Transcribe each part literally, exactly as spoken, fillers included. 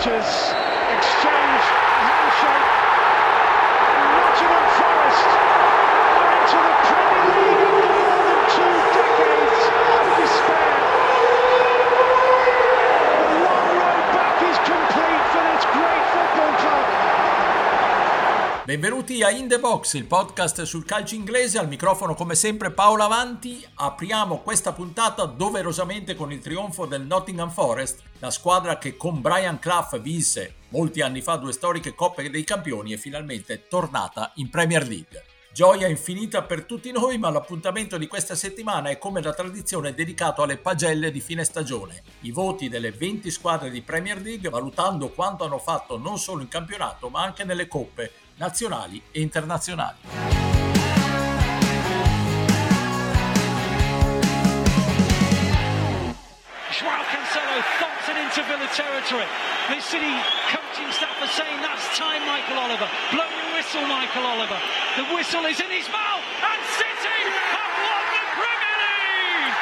managers exchange handshake. Nottingham Forest are into the Premier League after more than two decades of despair. The long road back is complete for this great football club. Benvenuti a In The Box, il podcast sul calcio inglese. Al microfono come sempre Paolo Avanti. Apriamo questa puntata doverosamente con il trionfo del Nottingham Forest, la squadra che con Brian Clough vinse molti anni fa due storiche Coppe dei Campioni e finalmente è tornata in Premier League. Gioia infinita per tutti noi, ma l'appuntamento di questa settimana è come da tradizione dedicato alle pagelle di fine stagione, i voti delle venti squadre di Premier League valutando quanto hanno fatto non solo in campionato ma anche nelle coppe nazionali e internazionali. Into Villa territory, the City coaching staff are saying that's time, Michael Oliver. Blow your whistle, Michael Oliver. The whistle is in his mouth, and City have won the Premier League.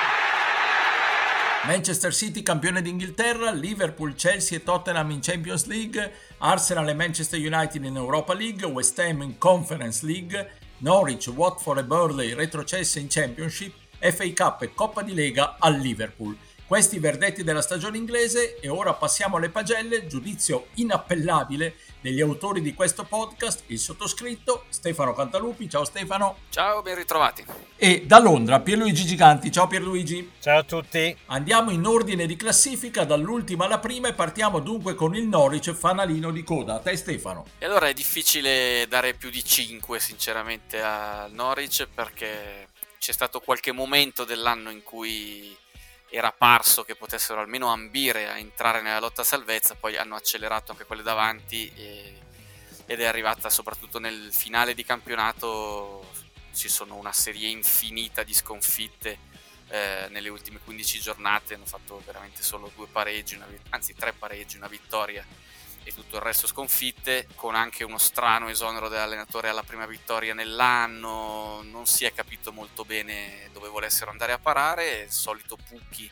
Manchester City campione d'Inghilterra, Liverpool, Chelsea e Tottenham in Champions League, Arsenal e Manchester United in Europa League, West Ham in Conference League, Norwich, Watford e Burnley retrocesse in Championship, F A Cup e Coppa di Lega al Liverpool. Questi i verdetti della stagione inglese e ora passiamo alle pagelle, giudizio inappellabile degli autori di questo podcast, il sottoscritto Stefano Cantalupi. Ciao Stefano. Ciao, ben ritrovati. E da Londra Pierluigi Giganti. Ciao Pierluigi. Ciao a tutti. Andiamo in ordine di classifica dall'ultima alla prima e partiamo dunque con il Norwich, fanalino di coda. A te Stefano. E allora è difficile dare più di cinque sinceramente al Norwich, perché c'è stato qualche momento dell'anno in cui era parso che potessero almeno ambire a entrare nella lotta a salvezza, poi hanno accelerato anche quelle davanti e, ed è arrivata soprattutto nel finale di campionato. Ci sono una serie infinita di sconfitte eh, nelle ultime quindici giornate, hanno fatto veramente solo due pareggi, una, anzi tre pareggi, una vittoria e tutto il resto sconfitte, con anche uno strano esonero dell'allenatore alla prima vittoria nell'anno. Non si è capito molto bene dove volessero andare a parare. Il solito Pukki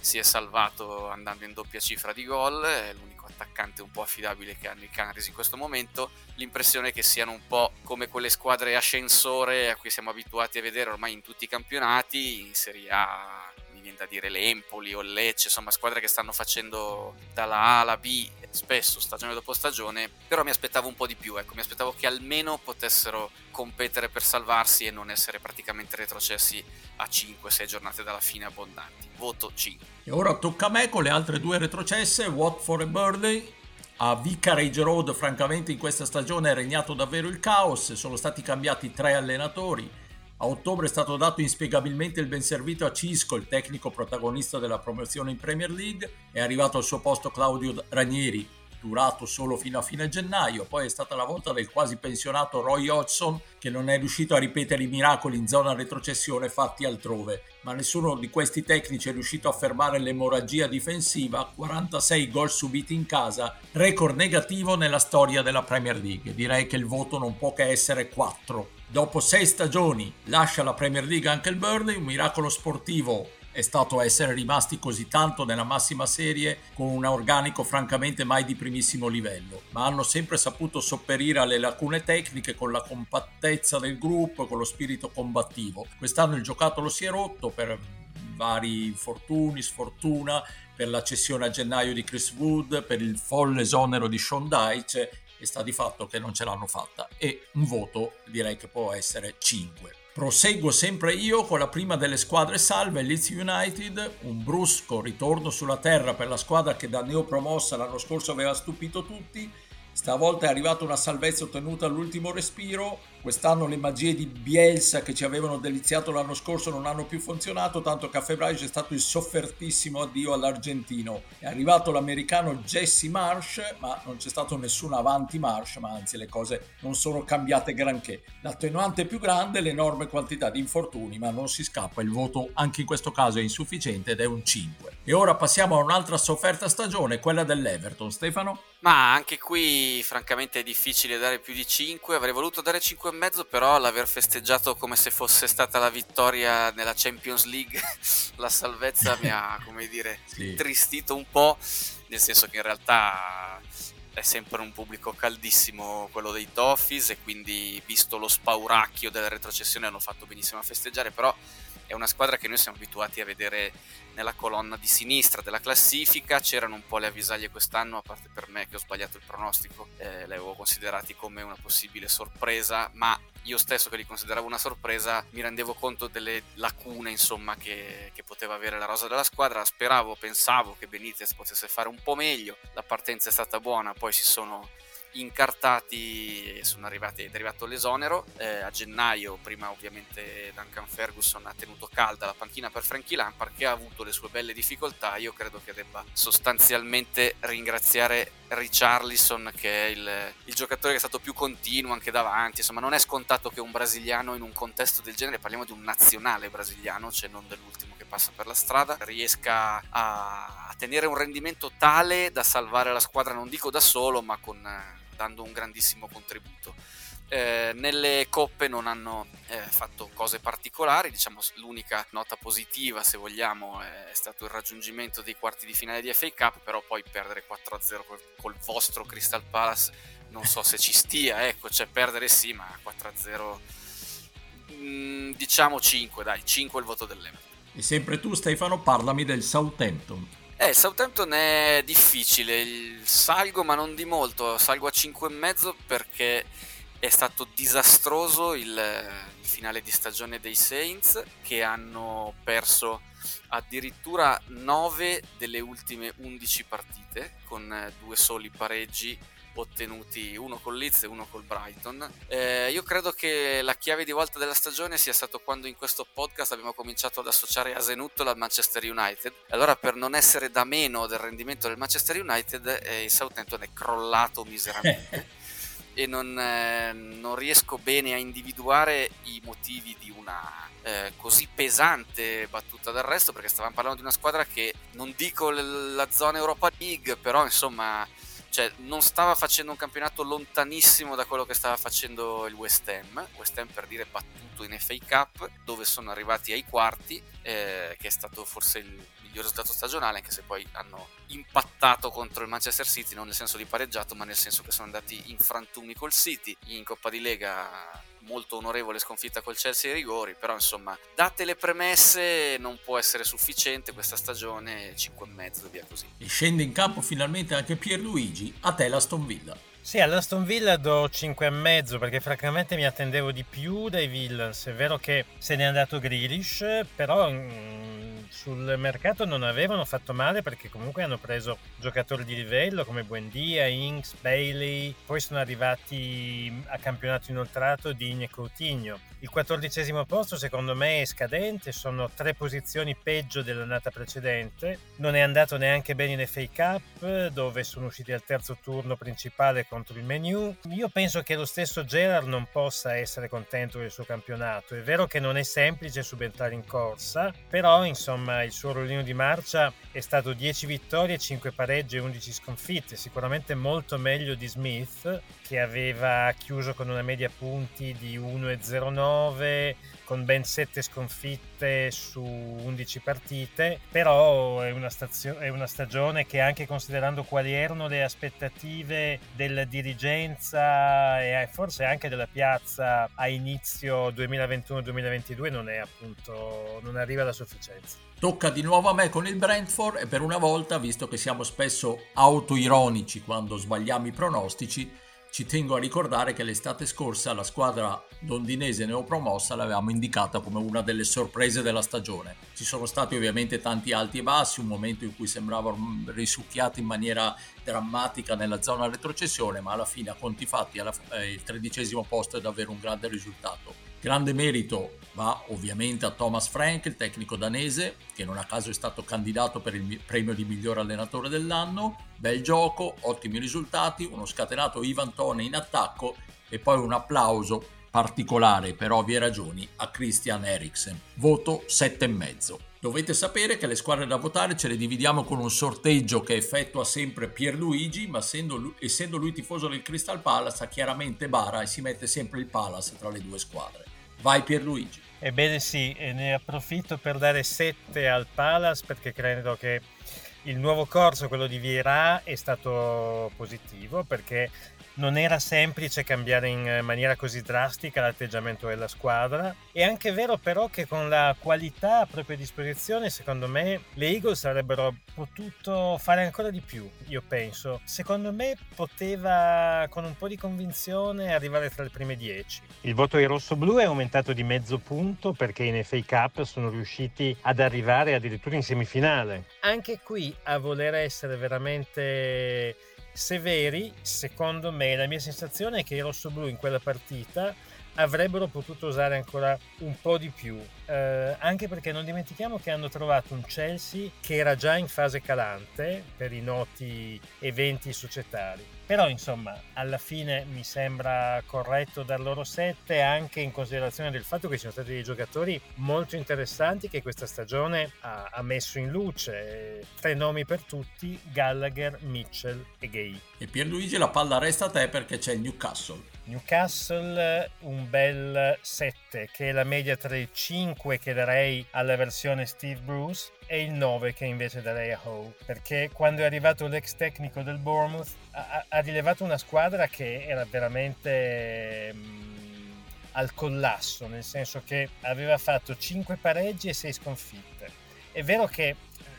si è salvato andando in doppia cifra di gol, è l'unico attaccante un po' affidabile che hanno i Canaries in questo momento. L'impressione è che siano un po' come quelle squadre ascensore a cui siamo abituati a vedere ormai in tutti i campionati, in Serie A mi viene da dire l'Empoli o il Lecce, insomma squadre che stanno facendo dalla A alla B spesso stagione dopo stagione. Però mi aspettavo un po' di più, ecco, mi aspettavo che almeno potessero competere per salvarsi e non essere praticamente retrocessi a cinque sei giornate dalla fine abbondanti. Voto cinque. E ora tocca a me con le altre due retrocesse, Watford e Burnley. A Vicarage Road francamente in questa stagione è regnato davvero il caos, sono stati cambiati tre allenatori. A ottobre è stato dato inspiegabilmente il benservito a Cisco, il tecnico protagonista della promozione in Premier League. È arrivato al suo posto Claudio Ranieri, durato solo fino a fine gennaio. Poi è stata la volta del quasi pensionato Roy Hodgson, che non è riuscito a ripetere i miracoli in zona retrocessione fatti altrove. Ma nessuno di questi tecnici è riuscito a fermare l'emorragia difensiva, quarantasei gol subiti in casa, record negativo nella storia della Premier League. Direi che il voto non può che essere quattro. Dopo sei stagioni lascia la Premier League anche il Burnley. Un miracolo sportivo è stato essere rimasti così tanto nella massima serie con un organico francamente mai di primissimo livello, ma hanno sempre saputo sopperire alle lacune tecniche con la compattezza del gruppo e con lo spirito combattivo. Quest'anno il giocattolo si è rotto per vari infortuni, sfortuna, per la cessione a gennaio di Chris Wood, per il folle esonero di Sean Dyche, e sta di fatto che non ce l'hanno fatta. E un voto direi che può essere cinque. Proseguo sempre io con la prima delle squadre salve, Leeds United. Un brusco ritorno sulla terra per la squadra che da neopromossa l'anno scorso aveva stupito tutti. Stavolta è arrivata una salvezza ottenuta all'ultimo respiro. Quest'anno le magie di Bielsa che ci avevano deliziato l'anno scorso non hanno più funzionato, tanto che a febbraio c'è stato il soffertissimo addio all'argentino. È arrivato l'americano Jesse Marsh, ma non c'è stato nessun avanti Marsh, ma anzi le cose non sono cambiate granché. L'attenuante più grande è l'enorme quantità di infortuni, ma non si scappa. Il voto anche in questo caso è insufficiente ed è un cinque. E ora passiamo a un'altra sofferta stagione, quella dell'Everton. Stefano? Ma anche qui francamente è difficile dare più di cinque, avrei voluto dare cinque e mezzo, però l'aver festeggiato come se fosse stata la vittoria nella Champions League, la salvezza mi ha, come dire, sì. tristito un po', nel senso che in realtà è sempre un pubblico caldissimo quello dei Toffees, e quindi visto lo spauracchio della retrocessione hanno fatto benissimo a festeggiare, però è una squadra che noi siamo abituati a vedere nella colonna di sinistra della classifica. C'erano un po' le avvisaglie quest'anno, a parte per me che ho sbagliato il pronostico, eh, le avevo considerati come una possibile sorpresa, ma io stesso che li consideravo una sorpresa mi rendevo conto delle lacune, insomma, che, che poteva avere la rosa della squadra. Speravo, pensavo che Benitez potesse fare un po' meglio, la partenza è stata buona, poi si sono incartati e sono arrivati, è arrivato l'esonero eh, a gennaio. Prima ovviamente Duncan Ferguson ha tenuto calda la panchina per Frankie Lampard, che ha avuto le sue belle difficoltà. Io credo che debba sostanzialmente ringraziare Richarlison, che è il, il giocatore che è stato più continuo anche davanti. Insomma, non è scontato che un brasiliano in un contesto del genere, parliamo di un nazionale brasiliano, cioè non dell'ultimo che passa per la strada, riesca a, a tenere un rendimento tale da salvare la squadra, non dico da solo, ma con dando un grandissimo contributo. Eh, nelle coppe non hanno eh, fatto cose particolari, diciamo l'unica nota positiva, se vogliamo, è stato il raggiungimento dei quarti di finale di F A Cup, però poi perdere quattro a zero col, col vostro Crystal Palace non so se ci stia, ecco, cioè perdere sì, ma quattro a zero mh, diciamo cinque, dai, cinque il voto dell'Everton. E sempre tu, Stefano, parlami del Southampton. Eh, il Southampton è difficile, il salgo ma non di molto, salgo a cinque e mezzo perché è stato disastroso il, il finale di stagione dei Saints, che hanno perso addirittura nove delle ultime undici partite, con due soli pareggi ottenuti, uno col Leeds e uno col Brighton. Eh, io credo che la chiave di volta della stagione sia stato quando in questo podcast abbiamo cominciato ad associare Hasenhuttl al Manchester United. Allora, per non essere da meno del rendimento del Manchester United, eh, il Southampton è crollato miseramente e non, eh, non riesco bene a individuare i motivi di una eh, così pesante battuta d'arresto, perché stavamo parlando di una squadra che, non dico la zona Europa League, però insomma, cioè non stava facendo un campionato lontanissimo da quello che stava facendo il West Ham. West Ham, per dire, battuto in F A Cup, dove sono arrivati ai quarti, eh, che è stato forse il miglior risultato stagionale, anche se poi hanno impattato contro il Manchester City, non nel senso di pareggiato, ma nel senso che sono andati in frantumi col City. In Coppa di Lega molto onorevole sconfitta col Chelsea ai rigori, però insomma, date le premesse, non può essere sufficiente questa stagione, cinque e mezzo, via così. E scende in campo finalmente anche Pierluigi. A te l'Aston Villa. Sì, all'Aston Villa do cinque e mezzo perché francamente mi attendevo di più dai Villers. È vero che se n'è andato Grealish, però mh, sul mercato non avevano fatto male, perché comunque hanno preso giocatori di livello come Buendia, Inks, Bailey, poi sono arrivati a campionato inoltrato Digne e Coutinho. Il quattordicesimo posto secondo me è scadente, sono tre posizioni peggio dell'annata precedente. Non è andato neanche bene in F A Cup, dove sono usciti al terzo turno principale contro il Menu. Io penso che lo stesso Gerrard non possa essere contento del suo campionato. È vero che non è semplice subentrare in corsa, però insomma il suo rollino di marcia è stato dieci vittorie, cinque pareggi e undici sconfitte, sicuramente molto meglio di Smith, che aveva chiuso con una media punti di uno e zero nove con ben sette sconfitte su undici partite. Però è una, stazio- è una stagione che, anche considerando quali erano le aspettative della dirigenza e forse anche della piazza a inizio duemilaventuno duemilaventidue, non è appunto non arriva alla sufficienza. Tocca di nuovo a me con il Brentford, e per una volta, visto che siamo spesso autoironici quando sbagliamo i pronostici, ci tengo a ricordare che l'estate scorsa la squadra londinese neopromossa l'avevamo indicata come una delle sorprese della stagione. Ci sono stati ovviamente tanti alti e bassi, un momento in cui sembrava risucchiata in maniera drammatica nella zona retrocessione, ma alla fine, a conti fatti, alla, eh, il tredicesimo posto è davvero un grande risultato. Grande merito va ovviamente a Thomas Frank, il tecnico danese, che non a caso è stato candidato per il premio di miglior allenatore dell'anno. Bel gioco, ottimi risultati, uno scatenato Ivan Toney in attacco e poi un applauso particolare per ovvie ragioni a Christian Eriksen, voto sette e mezzo. Dovete sapere che le squadre da votare ce le dividiamo con un sorteggio che effettua sempre Pierluigi, ma essendo lui, essendo lui tifoso del Crystal Palace ha chiaramente bara e si mette sempre il Palace tra le due squadre. Vai Pierluigi. Ebbene sì, e ne approfitto per dare sette al Palace perché credo che il nuovo corso, quello di Vieira, è stato positivo perché non era semplice cambiare in maniera così drastica l'atteggiamento della squadra. È anche vero però che con la qualità a propria disposizione, secondo me, le Eagles avrebbero potuto fare ancora di più, io penso. Secondo me poteva, con un po' di convinzione, arrivare tra le prime dieci. Il voto ai rossoblù è aumentato di mezzo punto perché in F A Cup sono riusciti ad arrivare addirittura in semifinale. Anche qui, a voler essere veramente severi, secondo me la mia sensazione è che i rossoblù in quella partita avrebbero potuto usare ancora un po' di più, eh, anche perché non dimentichiamo che hanno trovato un Chelsea che era già in fase calante per i noti eventi societari. Però insomma, alla fine mi sembra corretto dar loro sette, anche in considerazione del fatto che ci sono stati dei giocatori molto interessanti che questa stagione ha, ha messo in luce. Tre nomi per tutti: Gallagher, Mitchell e Gay. E Pierluigi, la palla resta a te perché c'è il Newcastle. Newcastle un bel sette, che è la media tra il cinque che darei alla versione Steve Bruce e il nove che invece darei a Howe, perché quando è arrivato l'ex tecnico del Bournemouth ha, ha rilevato una squadra che era veramente mh, al collasso, nel senso che aveva fatto cinque pareggi e sei sconfitte. È vero che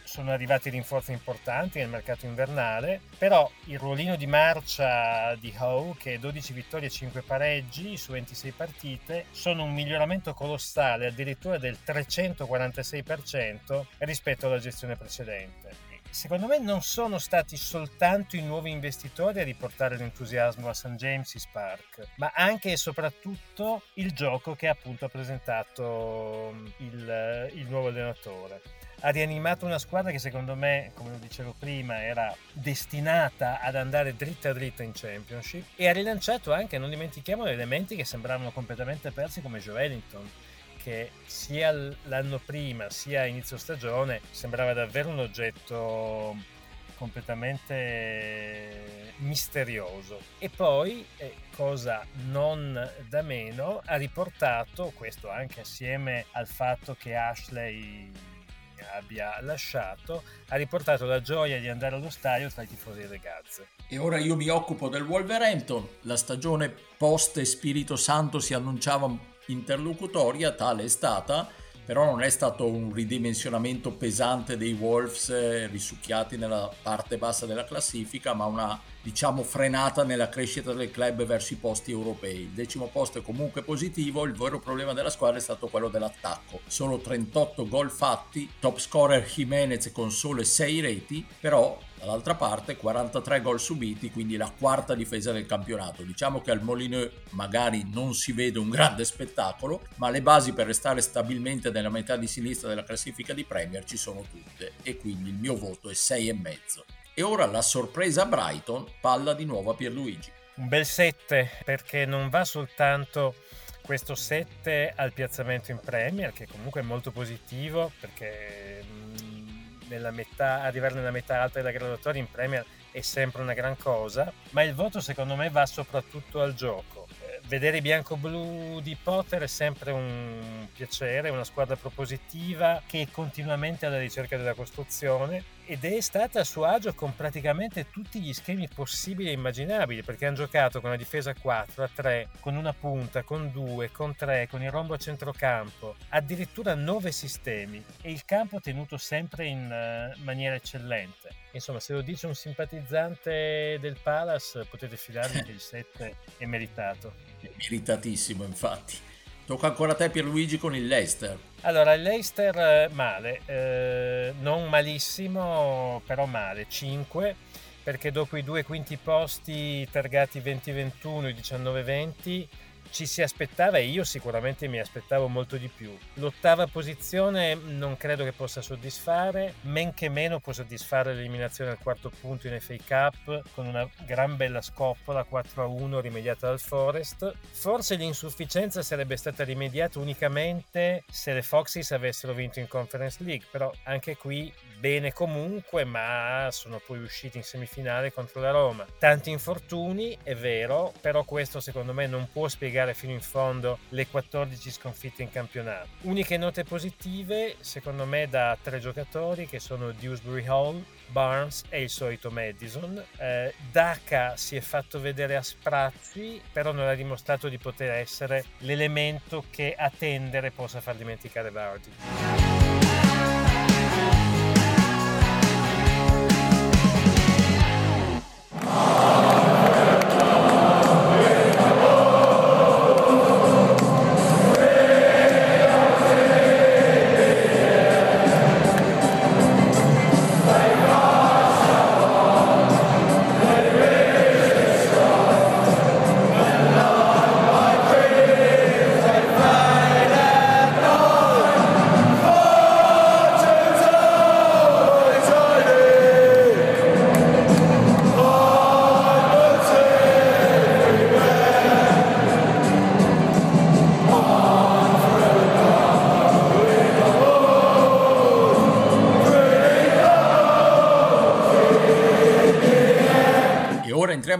sono arrivati rinforzi importanti nel mercato invernale, però il ruolino di marcia di Howe, che è dodici vittorie e cinque pareggi su ventisei partite, sono un miglioramento colossale, addirittura del trecentoquarantasei per cento rispetto alla gestione precedente. Secondo me non sono stati soltanto i nuovi investitori a riportare l'entusiasmo a Saint James's Park, ma anche e soprattutto il gioco che appunto ha presentato il, il nuovo allenatore. Ha rianimato una squadra che secondo me, come dicevo prima, era destinata ad andare dritta dritta in Championship, e ha rilanciato anche, non dimentichiamo, elementi che sembravano completamente persi come Joe Wellington, che sia l'anno prima sia a inizio stagione sembrava davvero un oggetto completamente misterioso. E poi, cosa non da meno, ha riportato, questo anche assieme al fatto che Ashley abbia lasciato, ha riportato la gioia di andare allo stadio tra i tifosi e le ragazze. E ora io mi occupo del Wolverhampton. La stagione post Espirito Santo si annunciava interlocutoria, tale è stata, però non è stato un ridimensionamento pesante dei Wolves risucchiati nella parte bassa della classifica, ma una, diciamo, frenata nella crescita del club verso i posti europei. Il decimo posto è comunque positivo, il vero problema della squadra è stato quello dell'attacco. Solo trentotto gol fatti, top scorer Jimenez con sole sei reti, però dall'altra parte quarantatré gol subiti, quindi la quarta difesa del campionato. Diciamo che al Molineux magari non si vede un grande spettacolo, ma le basi per restare stabilmente nella metà di sinistra della classifica di Premier ci sono tutte, e quindi il mio voto è sei e mezzo. E ora la sorpresa Brighton, palla di nuovo a Pierluigi. Un bel sette, perché non va soltanto questo sette al piazzamento in Premier, che comunque è molto positivo, perché nella metà, arrivare nella metà alta della graduatoria in Premier è sempre una gran cosa, ma il voto secondo me va soprattutto al gioco. Vedere i bianco-blu di Potter è sempre un piacere, una squadra propositiva che è continuamente alla ricerca della costruzione, ed è stata a suo agio con praticamente tutti gli schemi possibili e immaginabili, perché hanno giocato con una difesa quattro, a tre, con una punta, con due, con tre, con il rombo a centrocampo, addirittura nove sistemi, e il campo tenuto sempre in maniera eccellente. Insomma, se lo dice un simpatizzante del Palace, potete fidarvi che il sette è meritato. È meritatissimo, infatti. Tocca ancora a te Pierluigi con il Leicester. Allora, il Leicester male, eh, non malissimo, però male, cinque, perché dopo i due quinti posti targati venti ventuno e diciannove venti ci si aspettava, e io sicuramente mi aspettavo molto di più. L'ottava posizione non credo che possa soddisfare, men che meno può soddisfare l'eliminazione al quarto punto in F A Cup con una gran bella scoppola quattro a uno rimediata dal Forest. Forse l'insufficienza sarebbe stata rimediata unicamente se le Foxes avessero vinto in Conference League, però anche qui bene comunque, ma sono poi usciti in semifinale contro la Roma. Tanti infortuni, è vero, però questo secondo me non può spiegare fino in fondo le quattordici sconfitte in campionato. Uniche note positive secondo me da tre giocatori, che sono Dewsbury Hall, Barnes e il solito Madison. eh, Daka si è fatto vedere a sprazzi, però non ha dimostrato di poter essere l'elemento che a tendere possa far dimenticare Vardy.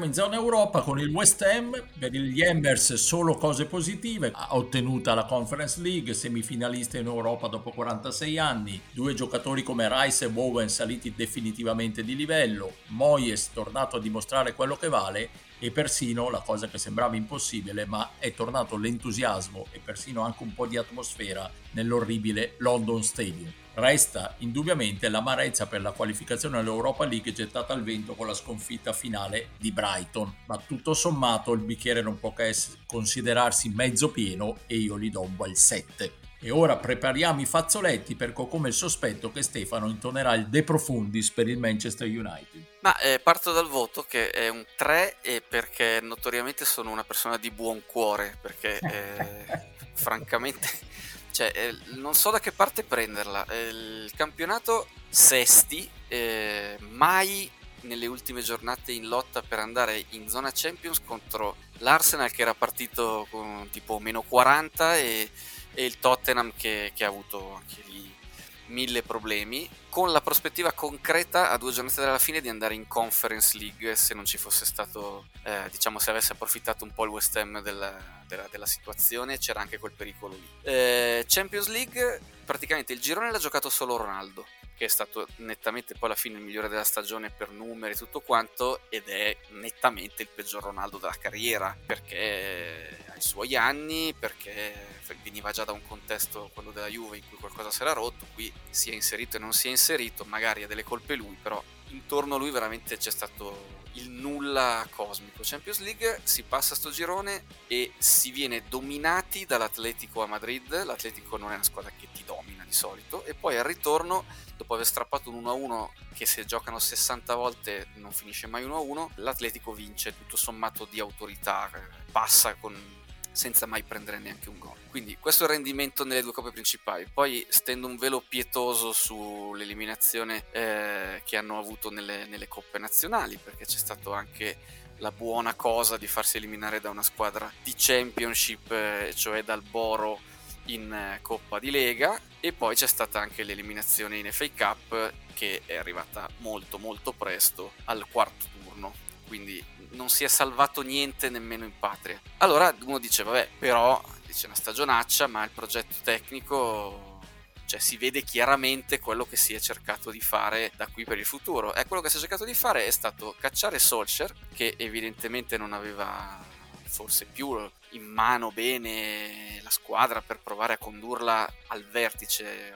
In zona Europa con il West Ham, per gli Embers solo cose positive: ha ottenuta la Conference League, semifinalista in Europa dopo quarantasei anni, due giocatori come Rice e Bowen saliti definitivamente di livello, Moyes tornato a dimostrare quello che vale, e persino, la cosa che sembrava impossibile, ma è tornato l'entusiasmo e persino anche un po' di atmosfera nell'orribile London Stadium. Resta indubbiamente l'amarezza per la qualificazione all'Europa League gettata al vento con la sconfitta finale di Brighton, ma tutto sommato il bicchiere non può che considerarsi mezzo pieno e io gli do un bel sette. E ora prepariamo i fazzoletti, perché ho come il sospetto che Stefano intonerà il De Profundis per il Manchester United. Ma eh, parto dal voto, che è un tre, e perché notoriamente sono una persona di buon cuore, perché eh, francamente... Cioè, eh, non so da che parte prenderla. Eh, il campionato sesti, eh, mai nelle ultime giornate in lotta per andare in zona Champions, contro l'Arsenal che era partito con tipo meno quaranta e, e il Tottenham che, che ha avuto anche lì mille problemi, con la prospettiva concreta a due giornate dalla fine di andare in Conference League, se non ci fosse stato, eh, diciamo, se avesse approfittato un po' il West Ham della, della, della situazione, c'era anche quel pericolo lì. eh, Champions League, praticamente il girone l'ha giocato solo Ronaldo, che è stato nettamente poi alla fine il migliore della stagione per numeri e tutto quanto, ed è nettamente il peggior Ronaldo della carriera, perché ai suoi anni, perché veniva già da un contesto, quello della Juve, in cui qualcosa si era rotto, qui si è inserito e non si è inserito, magari ha delle colpe lui, però intorno a lui veramente c'è stato il nulla cosmico. Champions League, si passa sto girone e si viene dominati dall'Atletico a Madrid. L'Atletico non è una squadra che ti domina di solito, e poi al ritorno, dopo aver strappato un uno a uno che se giocano sessanta volte non finisce mai uno a uno, l'Atletico vince tutto sommato di autorità, passa con senza mai prendere neanche un gol. Quindi questo è il rendimento nelle due coppe principali. Poi stendo un velo pietoso sull'eliminazione eh, che hanno avuto nelle, nelle coppe nazionali, perché c'è stato anche la buona cosa di farsi eliminare da una squadra di Championship, eh, cioè dal Boro in eh, Coppa di Lega, e poi c'è stata anche l'eliminazione in F A Cup, che è arrivata molto molto presto al quarto turno, quindi non si è salvato niente nemmeno in patria. Allora uno dice vabbè, però dice una stagionaccia, ma il progetto tecnico, cioè si vede chiaramente quello che si è cercato di fare da qui per il futuro, e quello che si è cercato di fare è stato cacciare Solskjaer, che evidentemente non aveva forse più in mano bene la squadra per provare a condurla al vertice,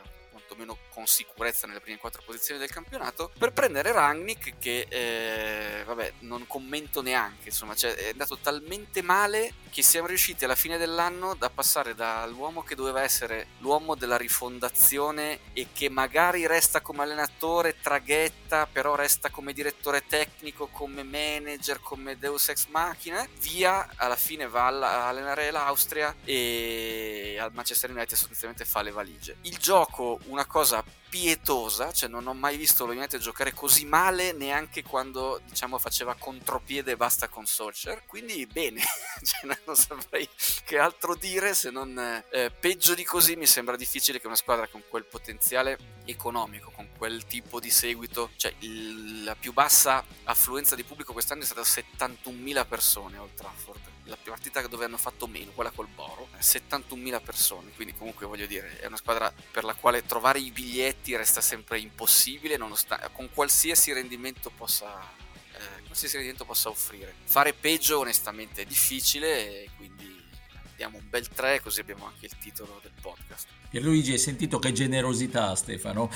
quantomeno con sicurezza nelle prime quattro posizioni del campionato, per prendere Rangnick che eh, vabbè, non commento neanche, insomma, cioè, è andato talmente male che siamo riusciti alla fine dell'anno da passare dall'uomo che doveva essere l'uomo della rifondazione e che magari resta come allenatore, traghetta, però resta come direttore tecnico, come manager, come Deus Ex Machina, via, alla fine va a allenare l'Austria e al Manchester United sostanzialmente fa le valigie. Il gioco, una cosa pietosa, cioè non ho mai visto lo United giocare così male neanche quando, diciamo, faceva contropiede e basta con Solskjaer, quindi bene, cioè, non saprei che altro dire se non eh, peggio di così. Mi sembra difficile che una squadra con quel potenziale economico, con quel tipo di seguito, cioè il, la più bassa affluenza di pubblico quest'anno è stata settantunomila persone a Old Trafford, la partita dove hanno fatto meno, quella col Boro, settantunomila persone, quindi comunque voglio dire è una squadra per la quale trovare i biglietti resta sempre impossibile, nonostante con qualsiasi rendimento possa eh, qualsiasi rendimento possa offrire. Fare peggio onestamente è difficile, e quindi diamo un bel tre, così abbiamo anche il titolo del podcast. Pierluigi, hai sentito che generosità, Stefano?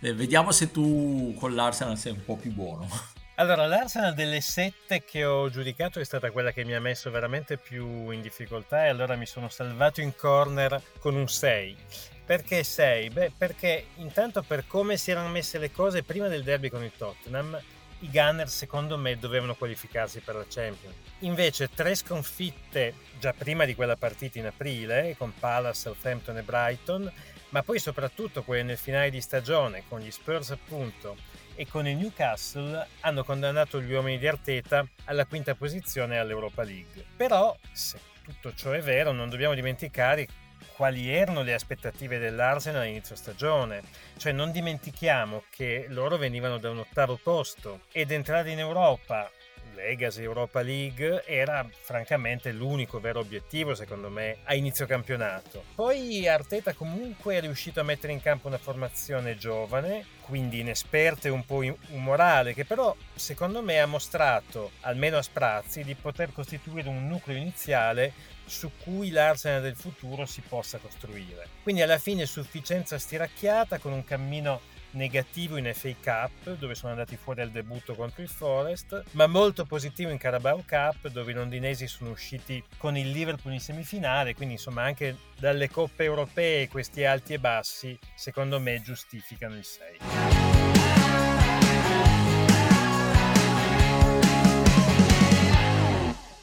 Eh, vediamo se tu con l'Arsenal sei un po' più buono. Allora, l'Arsenal delle sette che ho giudicato è stata quella che mi ha messo veramente più in difficoltà, e allora mi sono salvato in corner con un sei. Perché sei? Beh, perché intanto per come si erano messe le cose prima del derby con il Tottenham, i Gunner secondo me dovevano qualificarsi per la Champions. Invece tre sconfitte già prima di quella partita in aprile, con Palace, Southampton e Brighton, ma poi soprattutto quelle nel finale di stagione con gli Spurs appunto e con il Newcastle, hanno condannato gli uomini di Arteta alla quinta posizione all'Europa League. Però, se tutto ciò è vero, non dobbiamo dimenticare quali erano le aspettative dell'Arsenal all'inizio stagione, cioè non dimentichiamo che loro venivano da un ottavo posto ed entrare in Europa, Legacy Europa League, era francamente l'unico vero obiettivo secondo me a inizio campionato. Poi Arteta comunque è riuscito a mettere in campo una formazione giovane, quindi inesperta e un po' umorale, che però secondo me ha mostrato, almeno a sprazzi, di poter costituire un nucleo iniziale su cui l'Arsenal del futuro si possa costruire. Quindi alla fine sufficienza stiracchiata, con un cammino negativo in F A Cup dove sono andati fuori al debutto contro il Forest, ma molto positivo in Carabao Cup dove i londinesi sono usciti con il Liverpool in semifinale, quindi insomma anche dalle coppe europee questi alti e bassi secondo me giustificano il sei.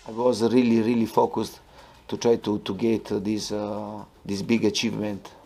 I was really really focused to try to to get this uh, this big achievement.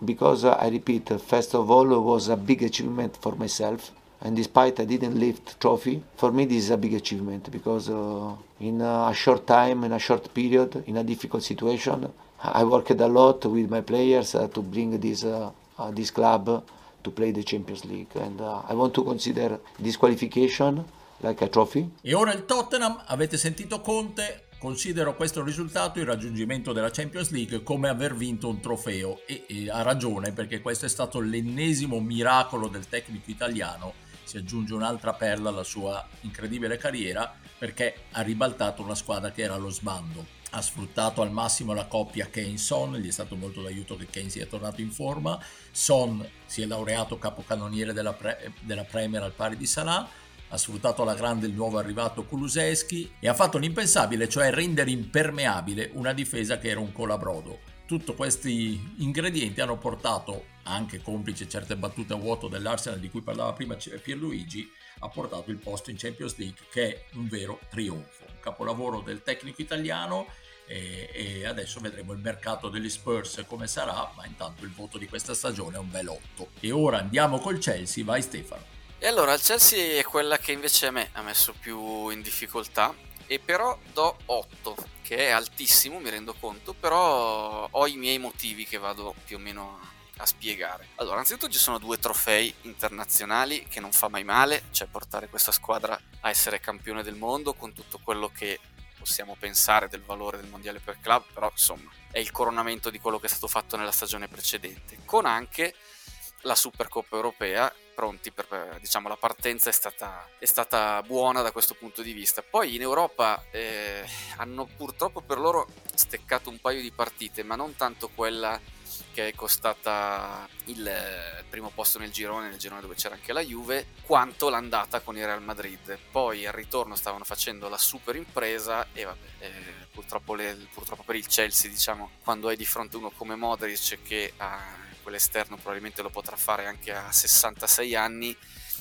Because I repeat, first of all, it was a big achievement for myself, and despite I didn't lift trophy, for me this is a big achievement because uh, in a short time, in a short period, in a difficult situation, I worked a lot with my players uh, to bring this uh, uh, this club to play the Champions League, and uh, I want to consider this qualification like a trophy. E ora il Tottenham, avete sentito Conte? Considero questo risultato, il raggiungimento della Champions League, come aver vinto un trofeo, e, e ha ragione, perché questo è stato l'ennesimo miracolo del tecnico italiano. Si aggiunge un'altra perla alla sua incredibile carriera, perché ha ribaltato una squadra che era allo sbando, ha sfruttato al massimo la coppia Kane-Son, gli è stato molto d'aiuto che Kane sia tornato in forma, Son si è laureato capocannoniere della, pre- della Premier al pari di Salah, ha sfruttato alla grande il nuovo arrivato Kulusevski e ha fatto l'impensabile, cioè rendere impermeabile una difesa che era un colabrodo. Tutti questi ingredienti hanno portato, anche complice certe battute a vuoto dell'Arsenal di cui parlava prima Pierluigi, ha portato il posto in Champions League, che è un vero trionfo, un capolavoro del tecnico italiano. E adesso vedremo il mercato degli Spurs come sarà, ma intanto il voto di questa stagione è un bel otto. E ora andiamo col Chelsea, vai Stefano. E allora, il Chelsea è quella che invece a me ha messo più in difficoltà, e però do otto, che è altissimo, mi rendo conto, però ho i miei motivi che vado più o meno a spiegare. Allora, anzitutto ci sono due trofei internazionali, che non fa mai male, cioè portare questa squadra a essere campione del mondo, con tutto quello che possiamo pensare del valore del mondiale per club, però insomma è il coronamento di quello che è stato fatto nella stagione precedente, con anche la Supercoppa europea pronti per, diciamo, la partenza è stata, è stata buona da questo punto di vista. Poi in Europa eh, hanno purtroppo per loro steccato un paio di partite, ma non tanto quella che è costata il primo posto nel girone, nel girone dove c'era anche la Juve, quanto l'andata con il Real Madrid. Poi al ritorno stavano facendo la super impresa e vabbè, eh, purtroppo, le, purtroppo per il Chelsea, diciamo, quando hai di fronte uno come Modric che ha quell'esterno, probabilmente lo potrà fare anche a sessantasei anni,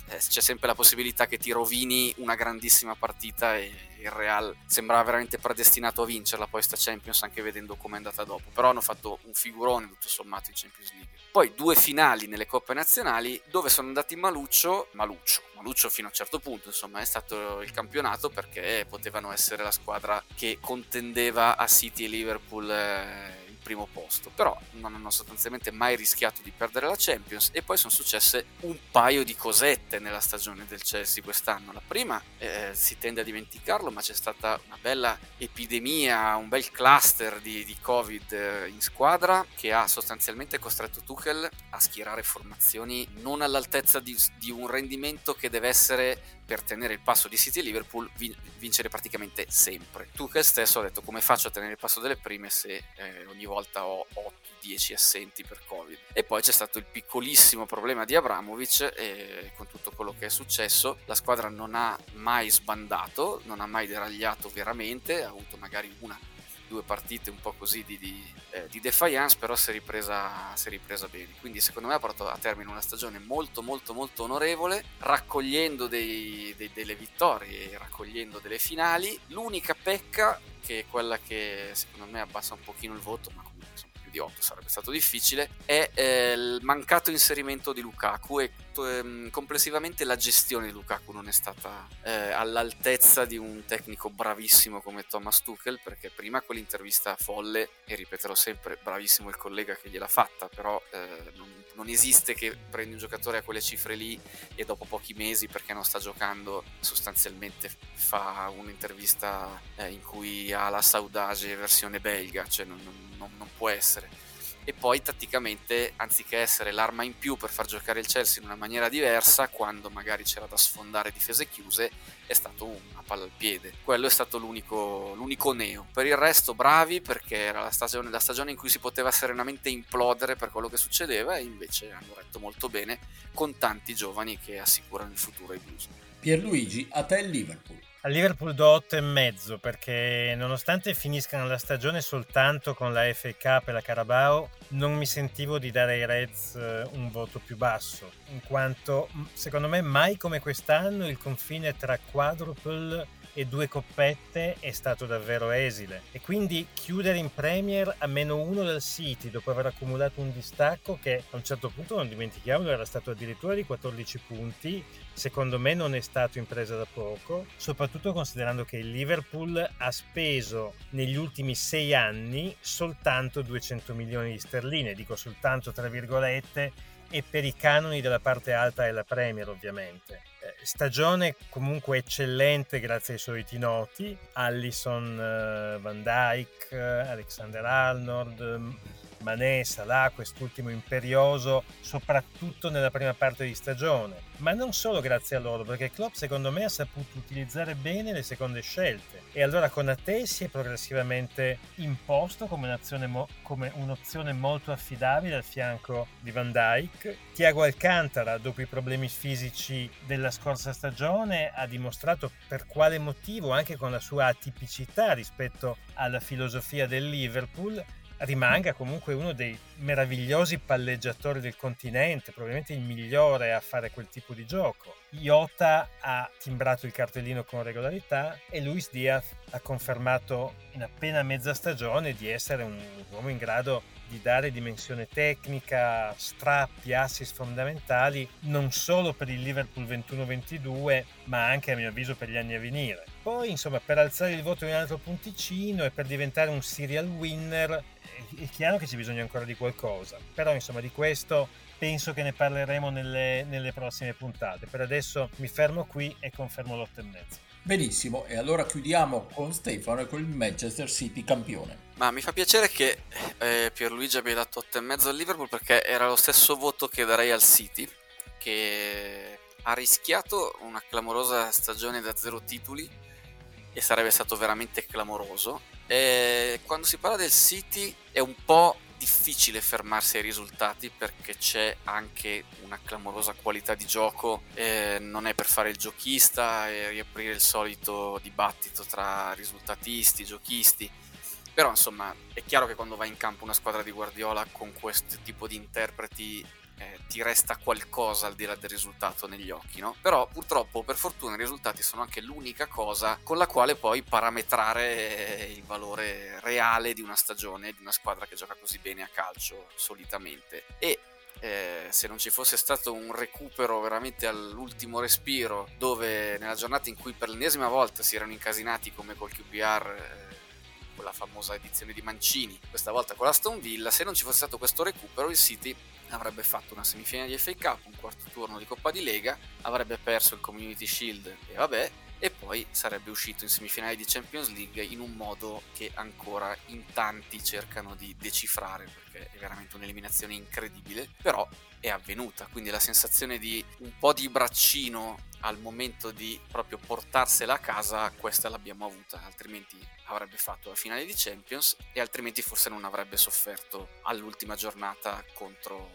eh, c'è sempre la possibilità che ti rovini una grandissima partita, e il Real sembrava veramente predestinato a vincerla poi sta Champions, anche vedendo come è andata dopo. Però hanno fatto un figurone tutto sommato in Champions League. Poi due finali nelle coppe nazionali dove sono andati maluccio, maluccio, maluccio fino a un certo punto, insomma, è stato il campionato, perché potevano essere la squadra che contendeva a City e Liverpool eh, primo posto, però non hanno sostanzialmente mai rischiato di perdere la Champions. E poi sono successe un paio di cosette nella stagione del Chelsea quest'anno. La prima eh, si tende a dimenticarlo, ma c'è stata una bella epidemia, un bel cluster di, di Covid eh, in squadra, che ha sostanzialmente costretto Tuchel a schierare formazioni non all'altezza di, di un rendimento che deve essere, per tenere il passo di City e Liverpool, vin- vincere praticamente sempre. Tuchel stesso ha detto: come faccio a tenere il passo delle prime se eh, ogni volta ho otto dieci assenti per Covid? E poi c'è stato il piccolissimo problema di Abramovich, e con tutto quello che è successo la squadra non ha mai sbandato, non ha mai deragliato veramente, ha avuto magari una due partite un po' così di, di, eh, di defiance, però si è ripresa, si è ripresa bene. Quindi secondo me ha portato a termine una stagione molto molto molto onorevole, raccogliendo dei, dei, delle vittorie, raccogliendo delle finali. L'unica pecca, che è quella che secondo me abbassa un pochino il voto, ma comunque insomma, più di otto sarebbe stato difficile, è eh, il mancato inserimento di Lukaku, e eh, complessivamente la gestione di Lukaku non è stata eh, all'altezza di un tecnico bravissimo come Thomas Tuchel, perché prima quell'intervista folle, e ripeterò sempre, bravissimo il collega che gliel'ha fatta, però eh, non, non esiste che prendi un giocatore a quelle cifre lì e dopo pochi mesi, perché non sta giocando, sostanzialmente fa un'intervista eh, in cui ha la saudade versione belga, cioè non, non, non può essere. E poi tatticamente, anziché essere l'arma in più per far giocare il Chelsea in una maniera diversa, quando magari c'era da sfondare difese chiuse, è stato una palla al piede. Quello è stato l'unico, l'unico neo. Per il resto bravi, perché era la stagione, la stagione in cui si poteva serenamente implodere per quello che succedeva, e invece hanno retto molto bene, con tanti giovani che assicurano il futuro ai Blues. Pierluigi, a te il Liverpool. Al Liverpool do otto e mezzo, perché nonostante finiscano la stagione soltanto con la F A Cup e la Carabao, non mi sentivo di dare ai Reds un voto più basso, in quanto secondo me mai come quest'anno il confine tra quadruple e due coppette è stato davvero esile, e quindi chiudere in Premier a meno uno dal City, dopo aver accumulato un distacco che a un certo punto, non dimentichiamolo, era stato addirittura di quattordici punti, secondo me non è stato impresa da poco, soprattutto considerando che il Liverpool ha speso negli ultimi sei anni soltanto duecento milioni di sterline, dico soltanto tra virgolette, e per i canoni della parte alta della Premier ovviamente. Stagione comunque eccellente grazie ai soliti noti: Alisson, Van Dijk, Alexander Arnold, Mané, Salah, quest'ultimo imperioso soprattutto nella prima parte di stagione. Ma non solo grazie a loro, perché Klopp secondo me ha saputo utilizzare bene le seconde scelte, e allora Konaté si è progressivamente imposto come un'azione mo- come un'opzione molto affidabile al fianco di Van Dijk. Thiago Alcantara, dopo i problemi fisici della scorsa stagione, ha dimostrato per quale motivo, anche con la sua atipicità rispetto alla filosofia del Liverpool, rimanga comunque uno dei meravigliosi palleggiatori del continente, probabilmente il migliore a fare quel tipo di gioco. Jota ha timbrato il cartellino con regolarità, e Luis Diaz ha confermato in appena mezza stagione di essere un uomo in grado di dare dimensione tecnica, strappi, assist fondamentali, non solo per il Liverpool ventuno ventidue, ma anche a mio avviso per gli anni a venire. Poi, insomma, per alzare il voto in un altro punticino e per diventare un serial winner, è chiaro che ci bisogna ancora di qualcosa, però insomma di questo penso che ne parleremo nelle, nelle prossime puntate. Per adesso mi fermo qui e confermo l'otto e mezzo. Benissimo, e allora chiudiamo con Stefano e con il Manchester City campione. Ma mi fa piacere che eh, Pierluigi abbia dato otto e mezzo al Liverpool, perché era lo stesso voto che darei al City, che ha rischiato una clamorosa stagione da zero titoli, e sarebbe stato veramente clamoroso. E quando si parla del City è un po' difficile fermarsi ai risultati perché c'è anche una clamorosa qualità di gioco, eh, non è per fare il giochista e riaprire il solito dibattito tra risultatisti, giochisti, però insomma è chiaro che quando va in campo una squadra di Guardiola con questo tipo di interpreti eh, ti resta qualcosa al di là del risultato negli occhi, no? Però purtroppo, per fortuna, i risultati sono anche l'unica cosa con la quale poi parametrare il valore reale di una stagione, di una squadra che gioca così bene a calcio solitamente. E Eh, se non ci fosse stato un recupero veramente all'ultimo respiro, dove nella giornata in cui per l'ennesima volta si erano incasinati come col Q P R, eh, con la famosa edizione di Mancini, questa volta con l'Aston Villa, se non ci fosse stato questo recupero il City avrebbe fatto una semifinale di F A Cup, un quarto turno di Coppa di Lega, avrebbe perso il Community Shield e vabbè, e poi sarebbe uscito in semifinale di Champions League in un modo che ancora in tanti cercano di decifrare, perché è veramente un'eliminazione incredibile, però è avvenuta, quindi la sensazione di un po' di braccino al momento di proprio portarsela a casa, questa l'abbiamo avuta, altrimenti avrebbe fatto la finale di Champions e altrimenti forse non avrebbe sofferto all'ultima giornata contro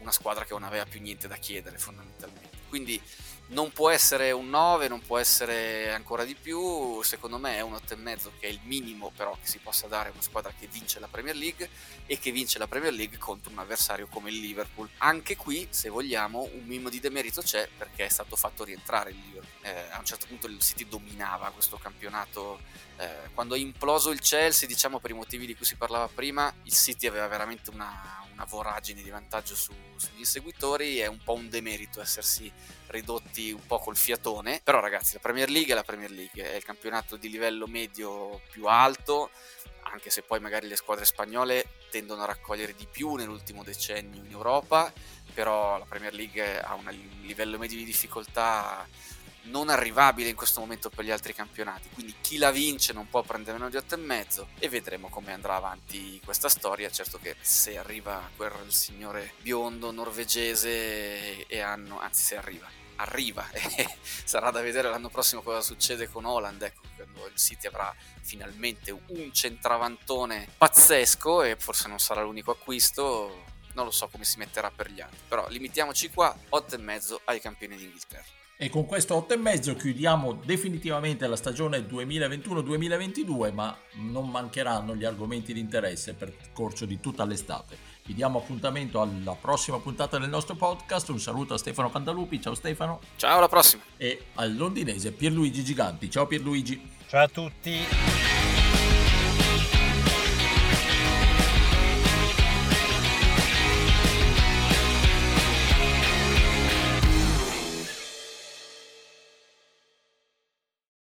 una squadra che non aveva più niente da chiedere fondamentalmente. Quindi non può essere un nove, non può essere ancora di più, secondo me è un otto e mezzo, che è il minimo però che si possa dare a una squadra che vince la Premier League e che vince la Premier League contro un avversario come il Liverpool. Anche qui, se vogliamo, un minimo di demerito c'è perché è stato fatto rientrare il Liverpool. Eh, a un certo punto il City dominava questo campionato, eh, quando è imploso il Chelsea, diciamo per i motivi di cui si parlava prima, il City aveva veramente una una voragine di vantaggio su, sugli inseguitori. È un po' un demerito essersi ridotti un po' col fiatone, però ragazzi, la Premier League è la Premier League, è il campionato di livello medio più alto, anche se poi magari le squadre spagnole tendono a raccogliere di più nell'ultimo decennio in Europa, però la Premier League ha un livello medio di difficoltà non arrivabile in questo momento per gli altri campionati, quindi chi la vince non può prendere meno di otto e mezzo e vedremo come andrà avanti questa storia. Certo che se arriva quel signore biondo norvegese e hanno, anzi se arriva, arriva e sarà da vedere l'anno prossimo cosa succede con Haaland, ecco, quando il City avrà finalmente un centravantone pazzesco e forse non sarà l'unico acquisto, non lo so come si metterà per gli altri, però limitiamoci qua, otto e mezzo ai campioni d'Inghilterra. E con questo otto e mezzo chiudiamo definitivamente la stagione duemilaventuno duemilaventidue, ma non mancheranno gli argomenti di interesse per il corso di tutta l'estate. Vi diamo appuntamento alla prossima puntata del nostro podcast. Un saluto a Stefano Cantalupi. Ciao Stefano. Ciao, alla prossima. E al londinese Pierluigi Giganti. Ciao Pierluigi. Ciao a tutti.